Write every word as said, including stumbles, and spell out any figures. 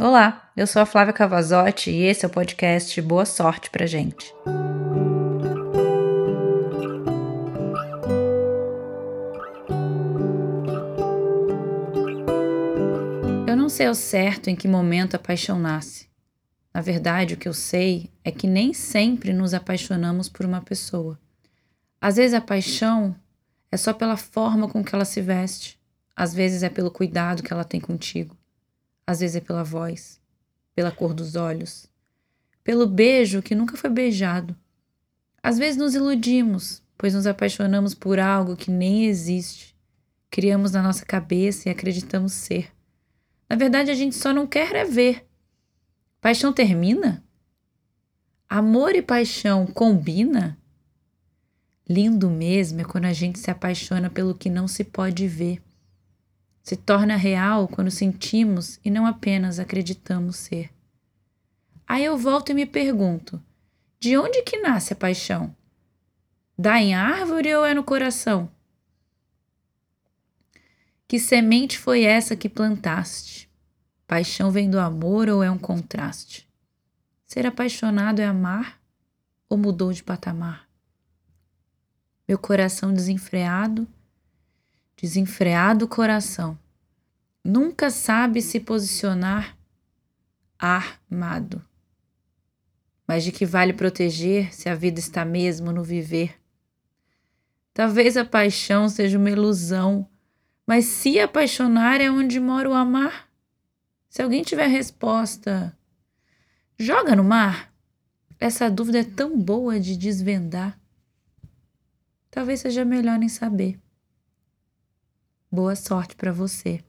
Olá, eu sou a Flávia Cavazotti e esse é o podcast Boa Sorte pra gente. Eu não sei ao certo em que momento a paixão nasce. Na verdade, o que eu sei é que nem sempre nos apaixonamos por uma pessoa. Às vezes a paixão é só pela forma com que ela se veste. Às vezes é pelo cuidado que ela tem contigo. Às vezes é pela voz, pela cor dos olhos, pelo beijo que nunca foi beijado. Às vezes nos iludimos, pois nos apaixonamos por algo que nem existe. Criamos na nossa cabeça e acreditamos ser. Na verdade, a gente só não quer é ver. Paixão termina? Amor e paixão combina? Lindo mesmo é quando a gente se apaixona pelo que não se pode ver. Se torna real quando sentimos e não apenas acreditamos ser. Aí eu volto e me pergunto, de onde que nasce a paixão? Dá em árvore ou é no coração? Que semente foi essa que plantaste? Paixão vem do amor ou é um contraste? Ser apaixonado é amar ou mudou de patamar? Meu coração desenfreado Desenfreado coração, nunca sabe se posicionar armado. Mas de que vale proteger se a vida está mesmo no viver? Talvez a paixão seja uma ilusão, mas se apaixonar é onde mora o amar. Se alguém tiver resposta, joga no mar. Essa dúvida é tão boa de desvendar. Talvez seja melhor nem saber. Boa sorte para você.